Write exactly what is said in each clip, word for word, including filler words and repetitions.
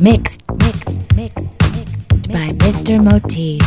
mixed, mixed, mixed, mixed by Mister Motif.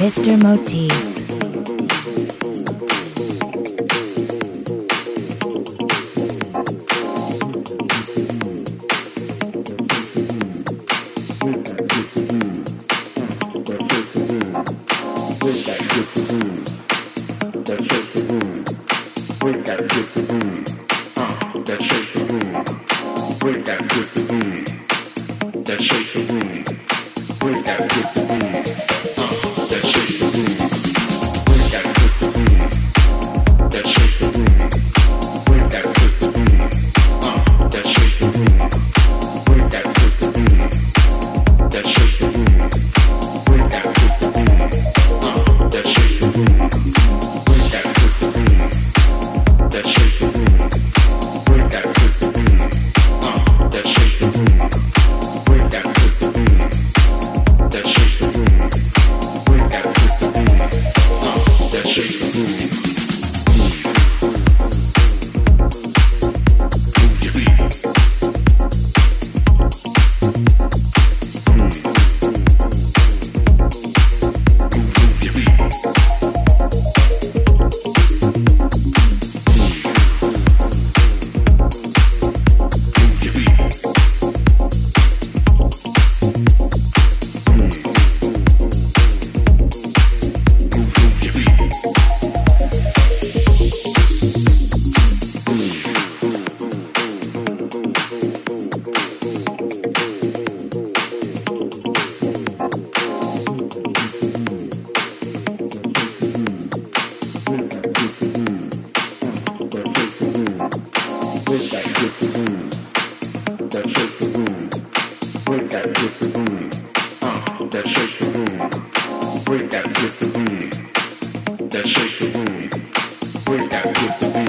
Mister Motif. That shake the room. That shake the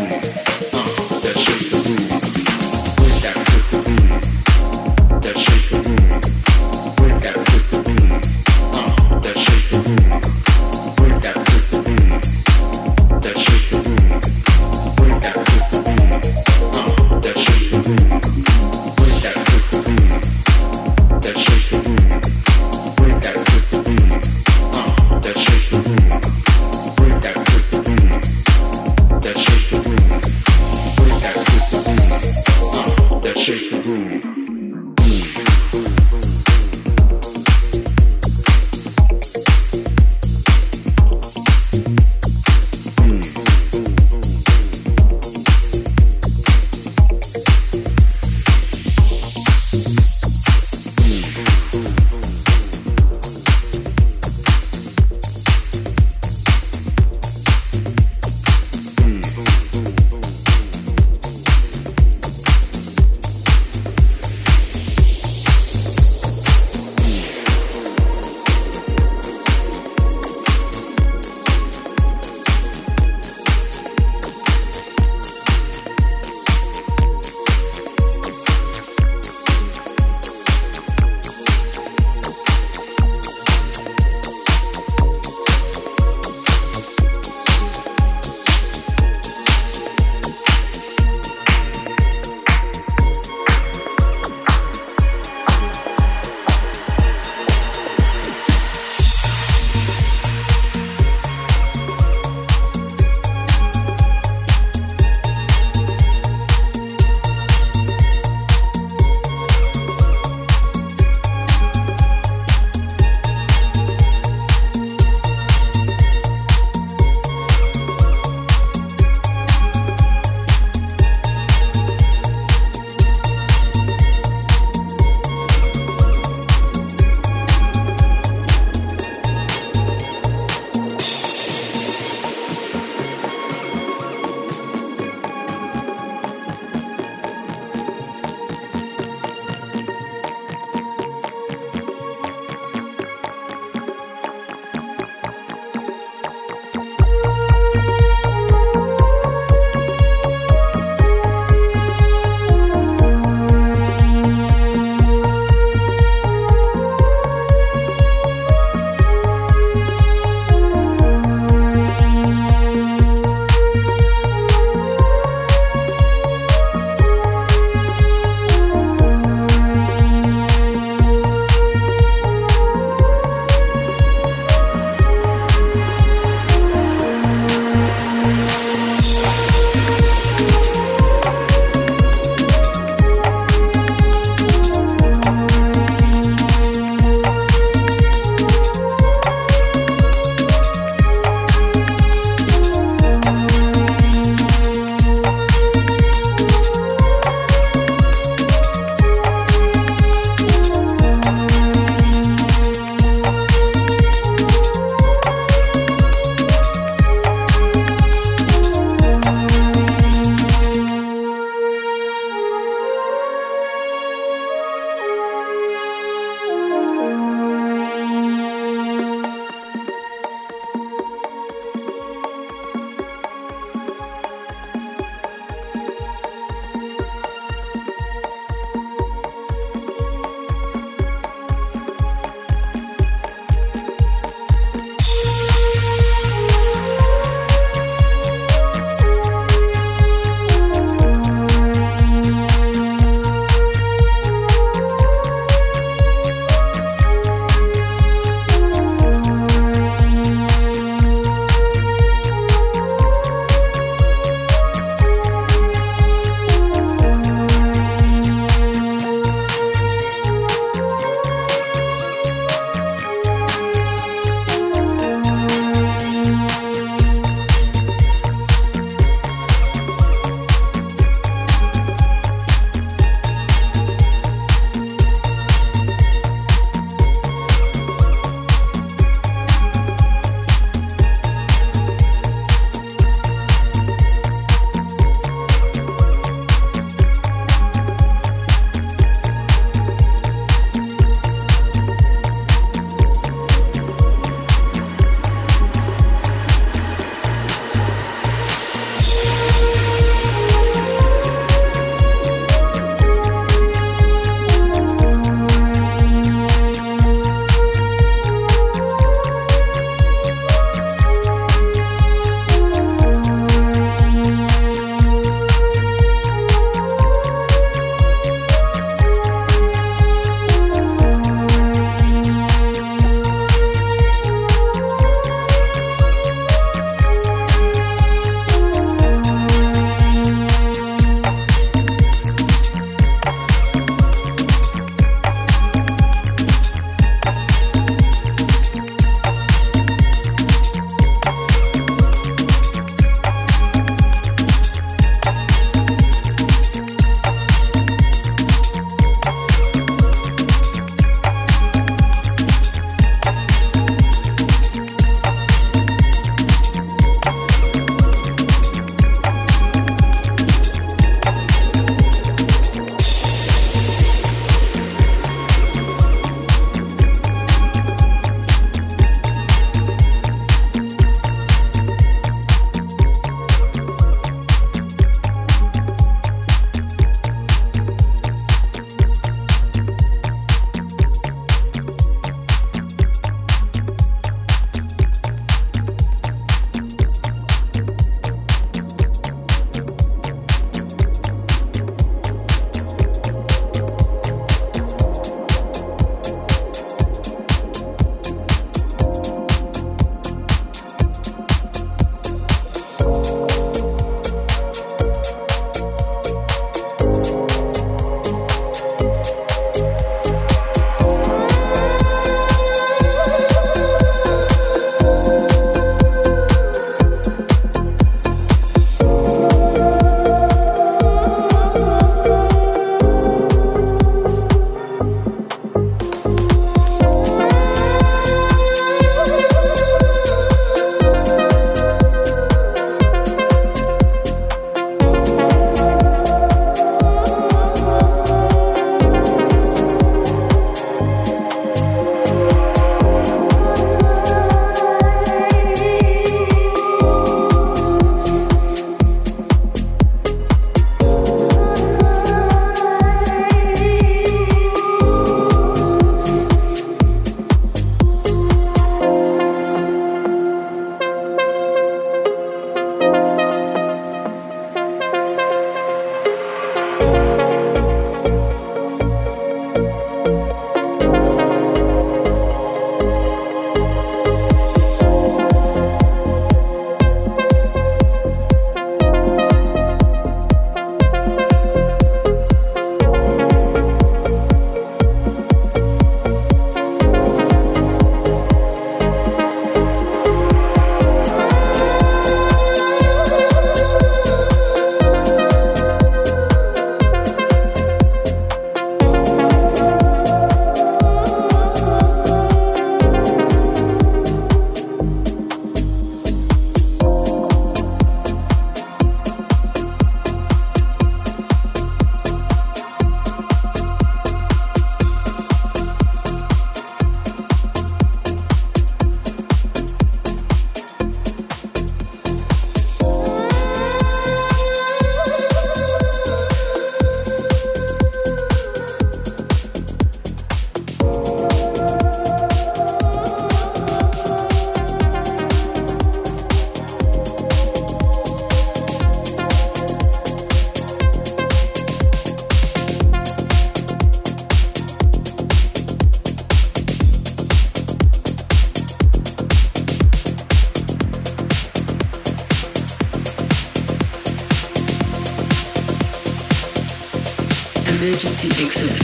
emergency exit.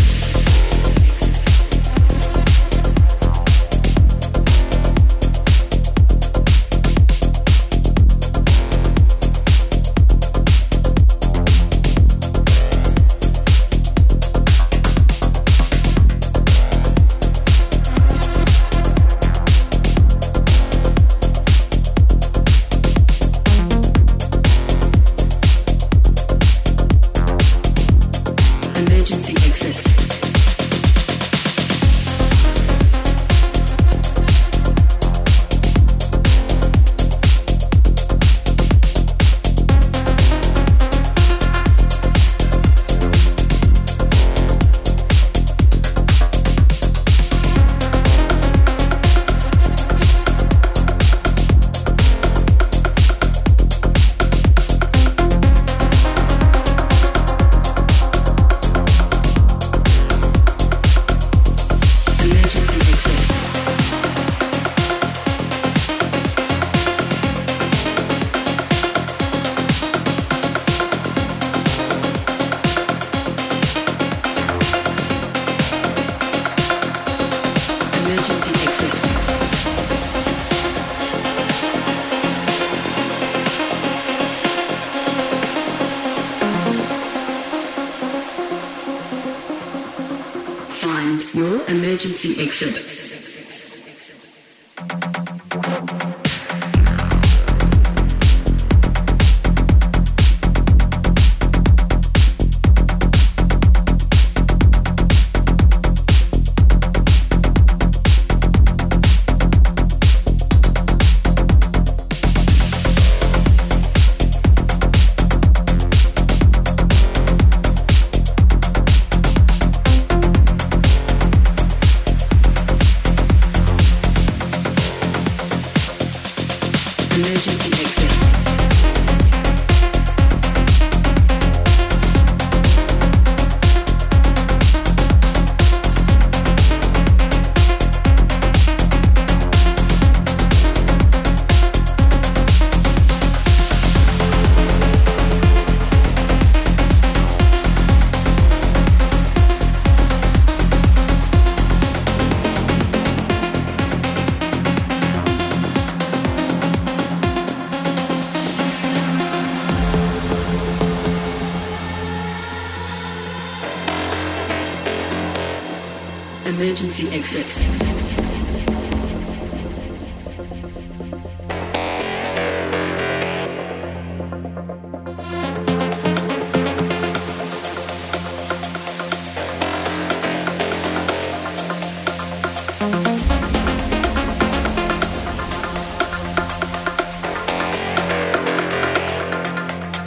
Emergency exit. Emergency exit.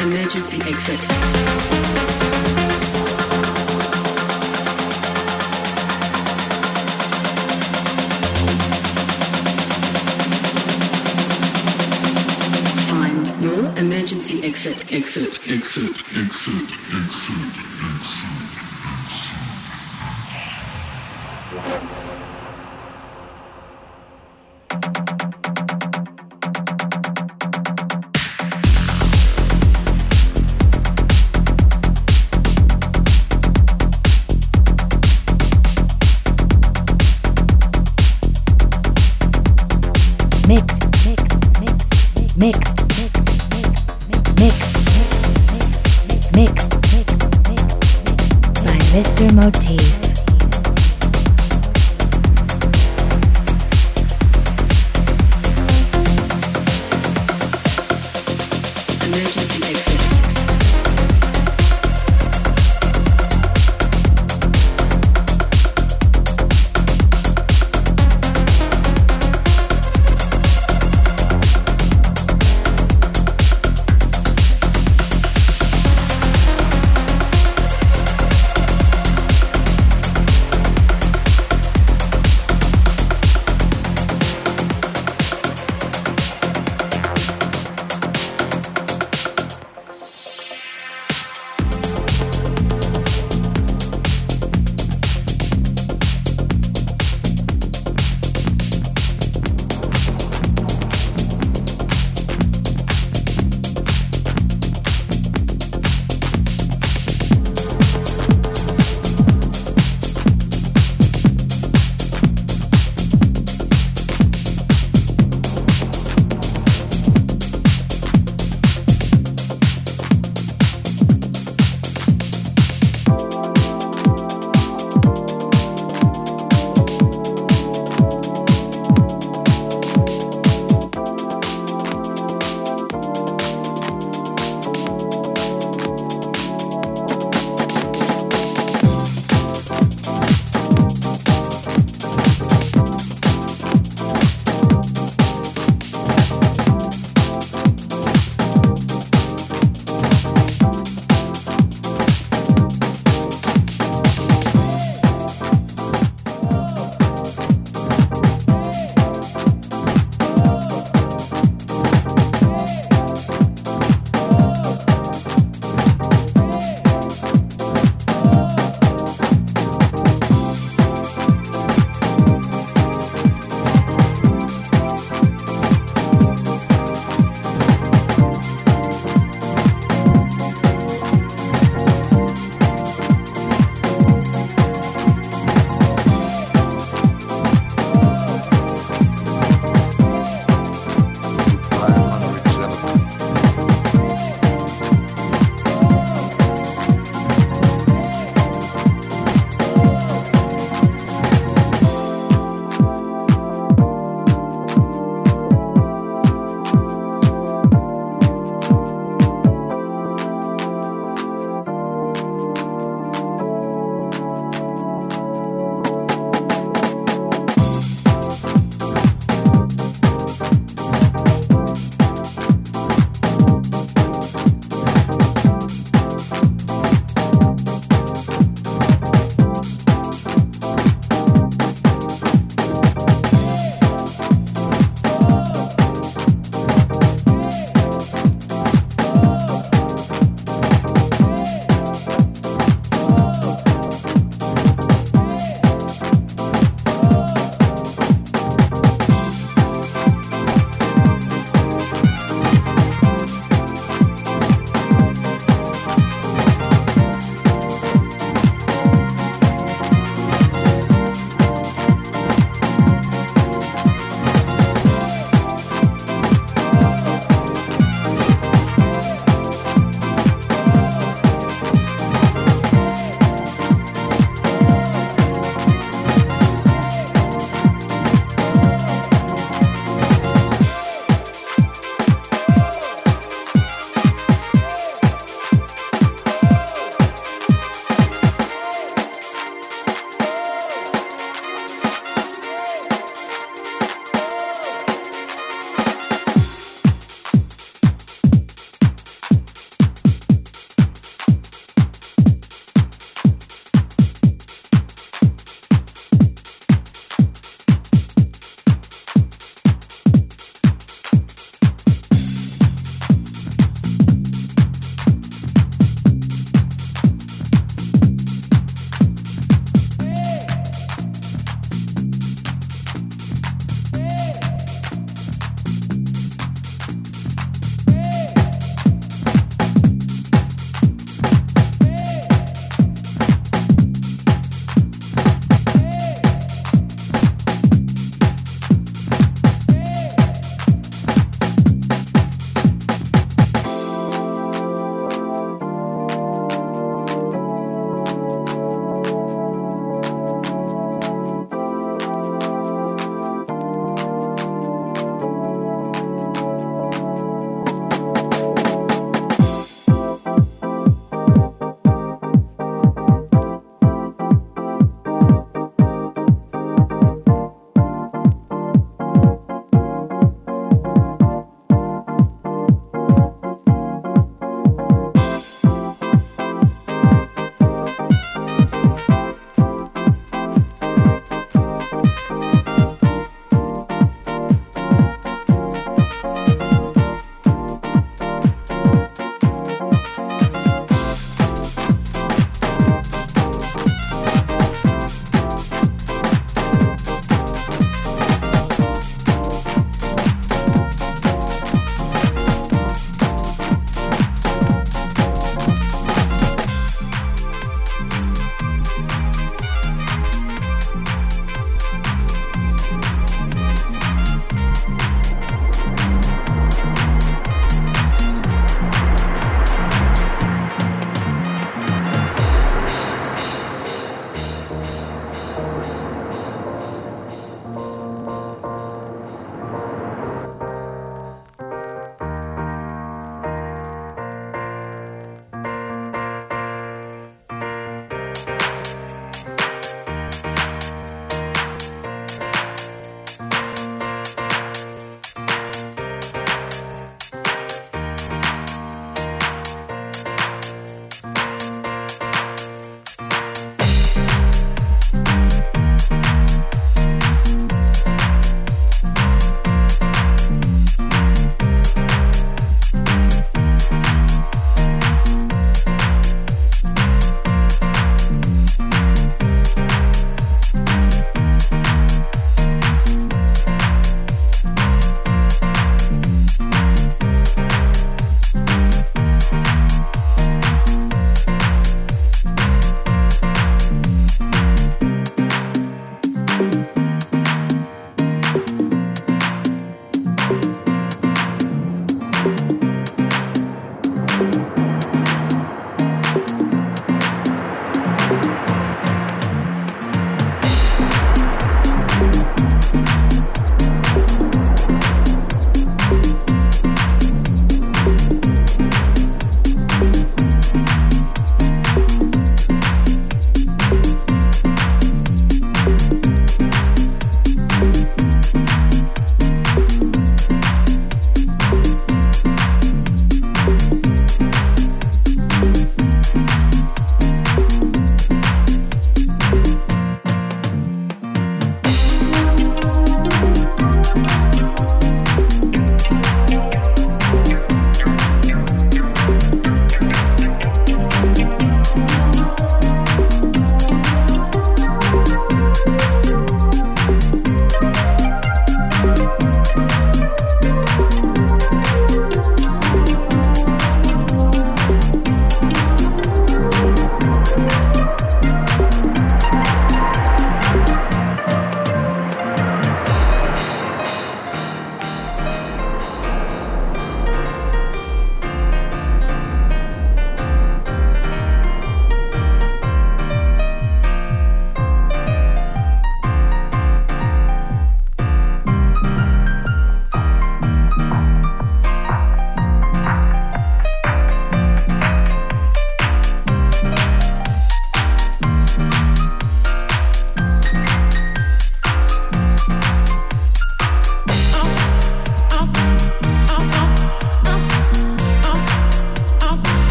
Emergency exit. Emergency exit, exit, exit, exit, exit, exit. Mix, mix, mix, mix. Mixed by Mister Motif.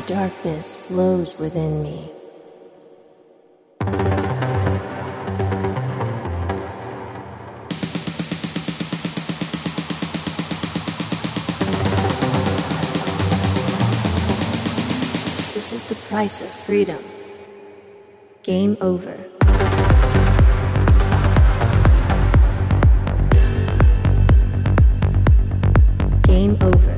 the darkness flows within me. This is the price of freedom. Game over. Game over.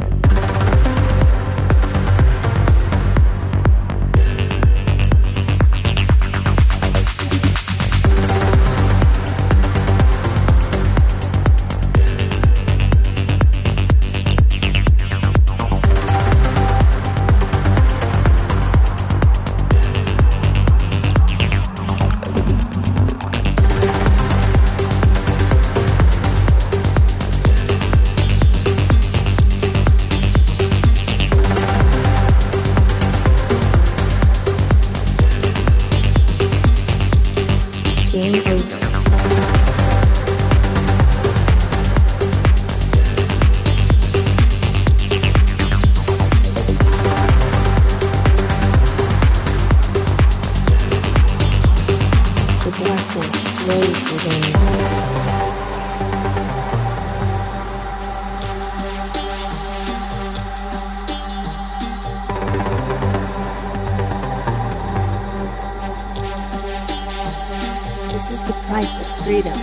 This is the price of freedom.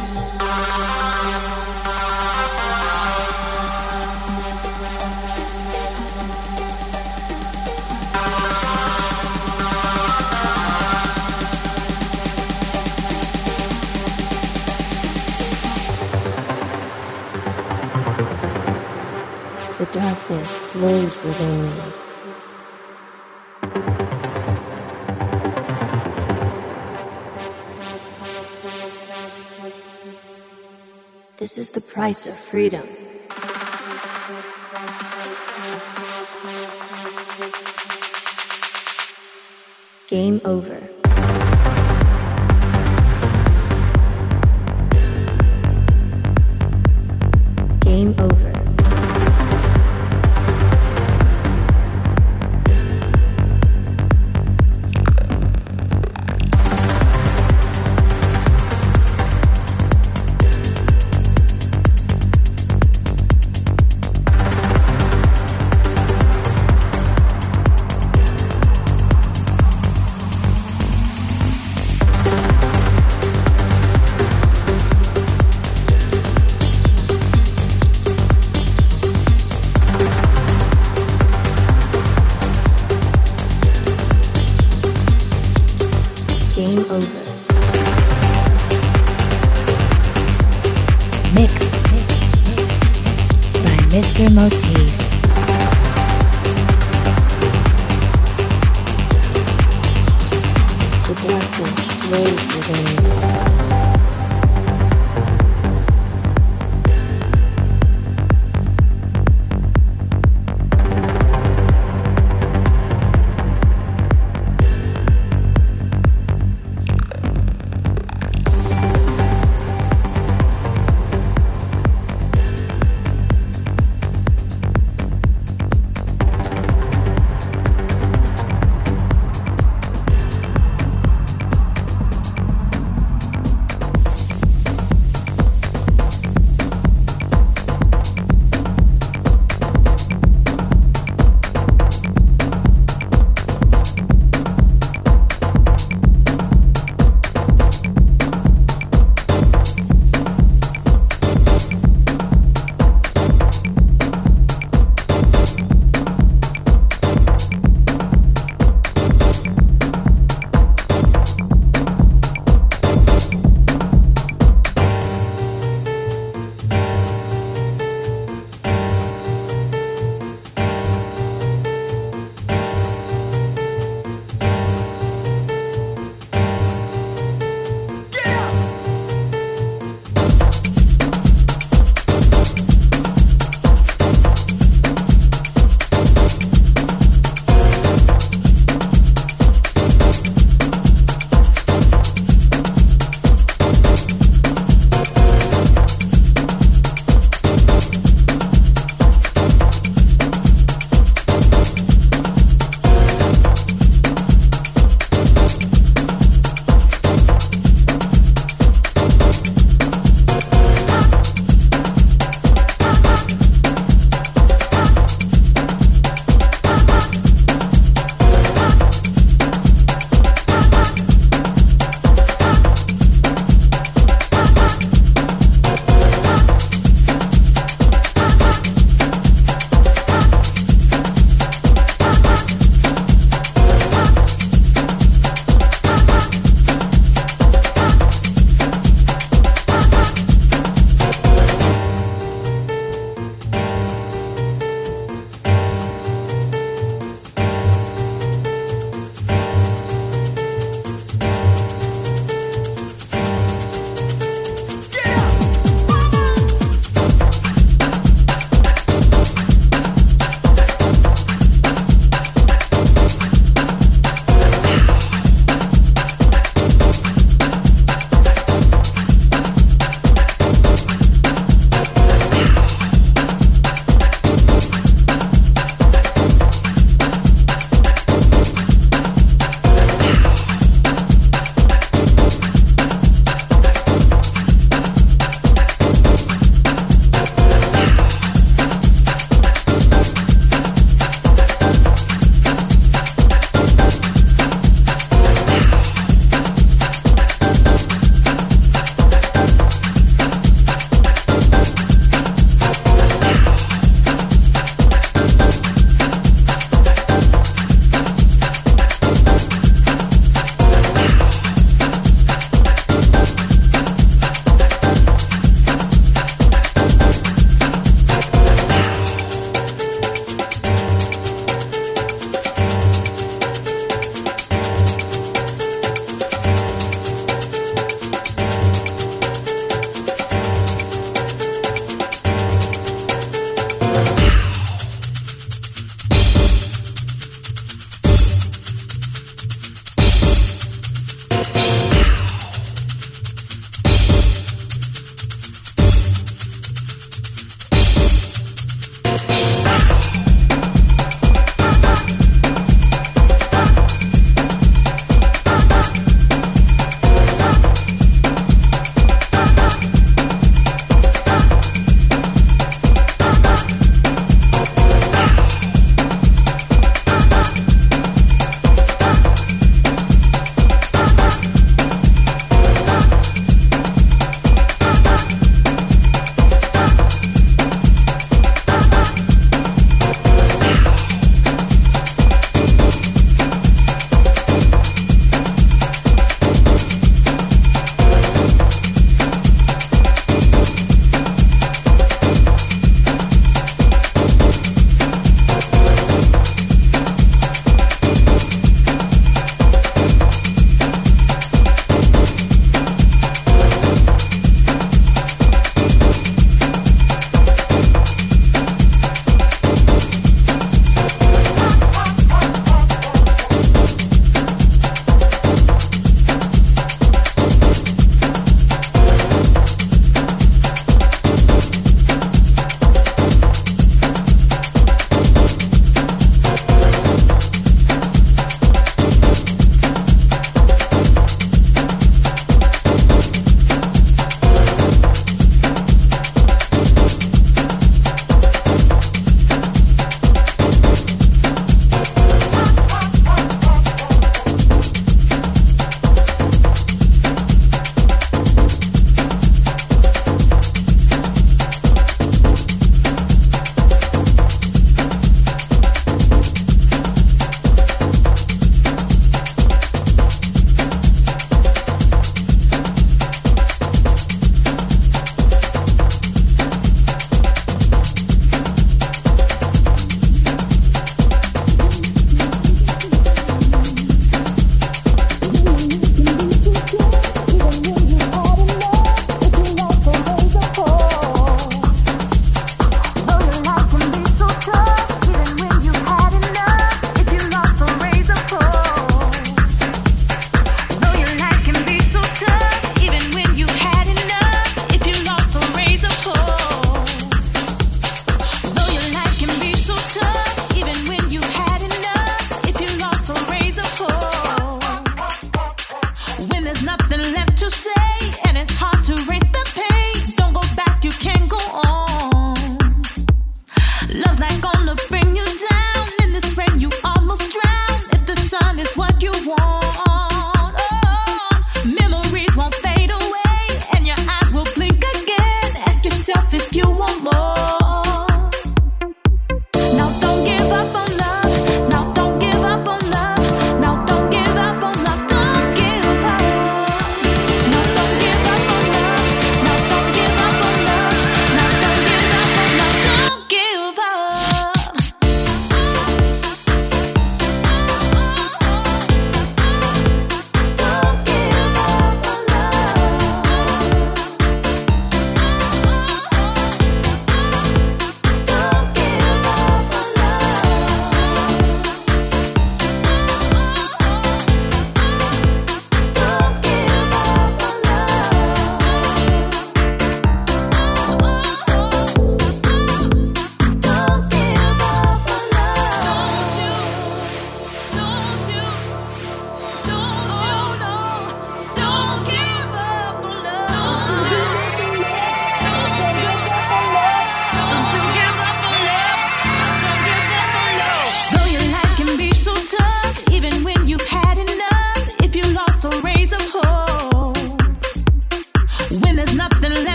The darkness flows within me. This is the price of freedom. Game over. Game over.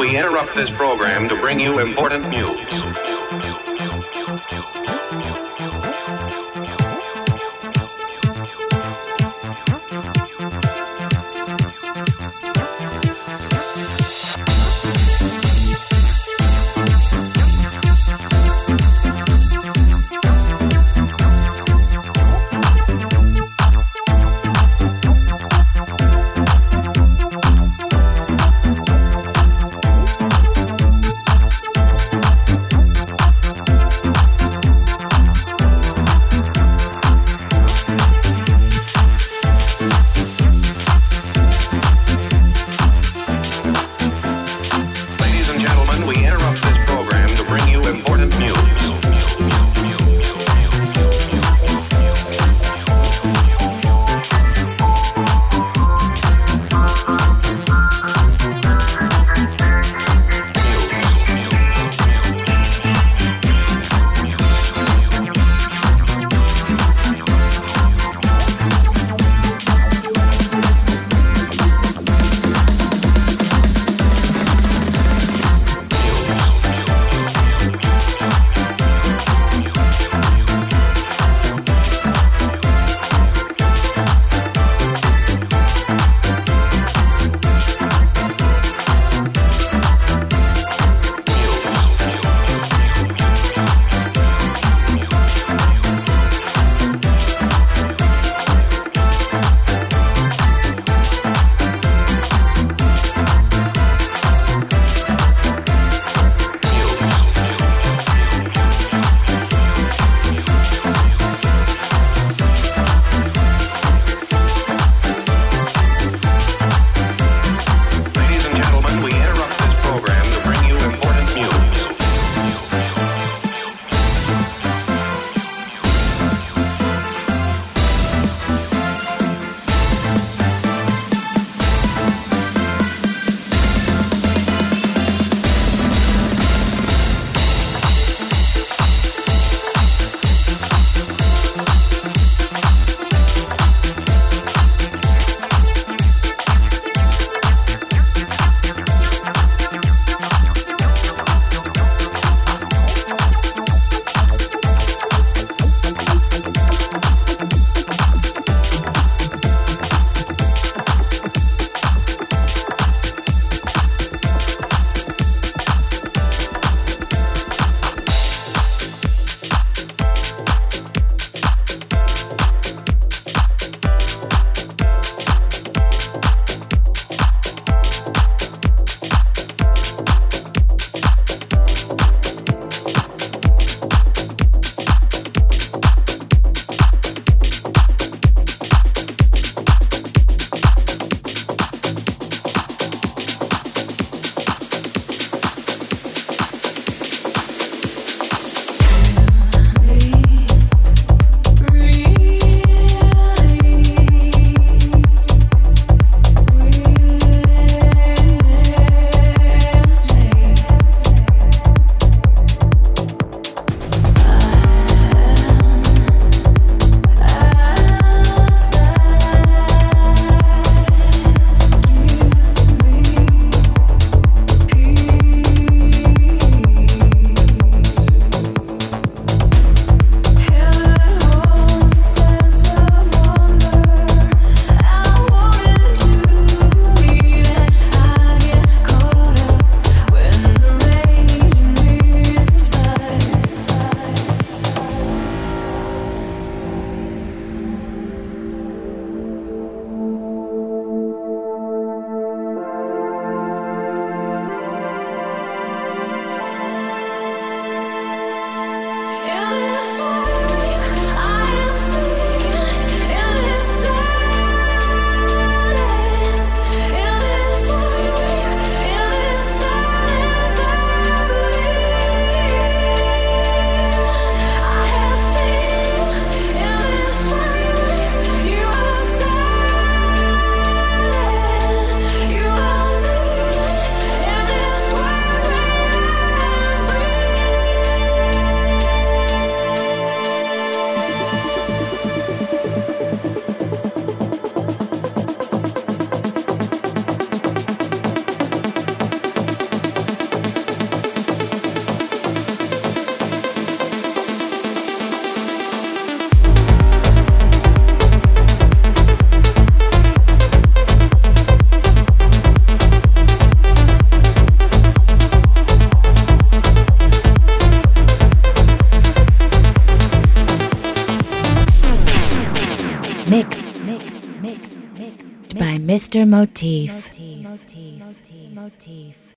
we interrupt this program to bring you important news. Mister Motif. Motif. Motif. Motif.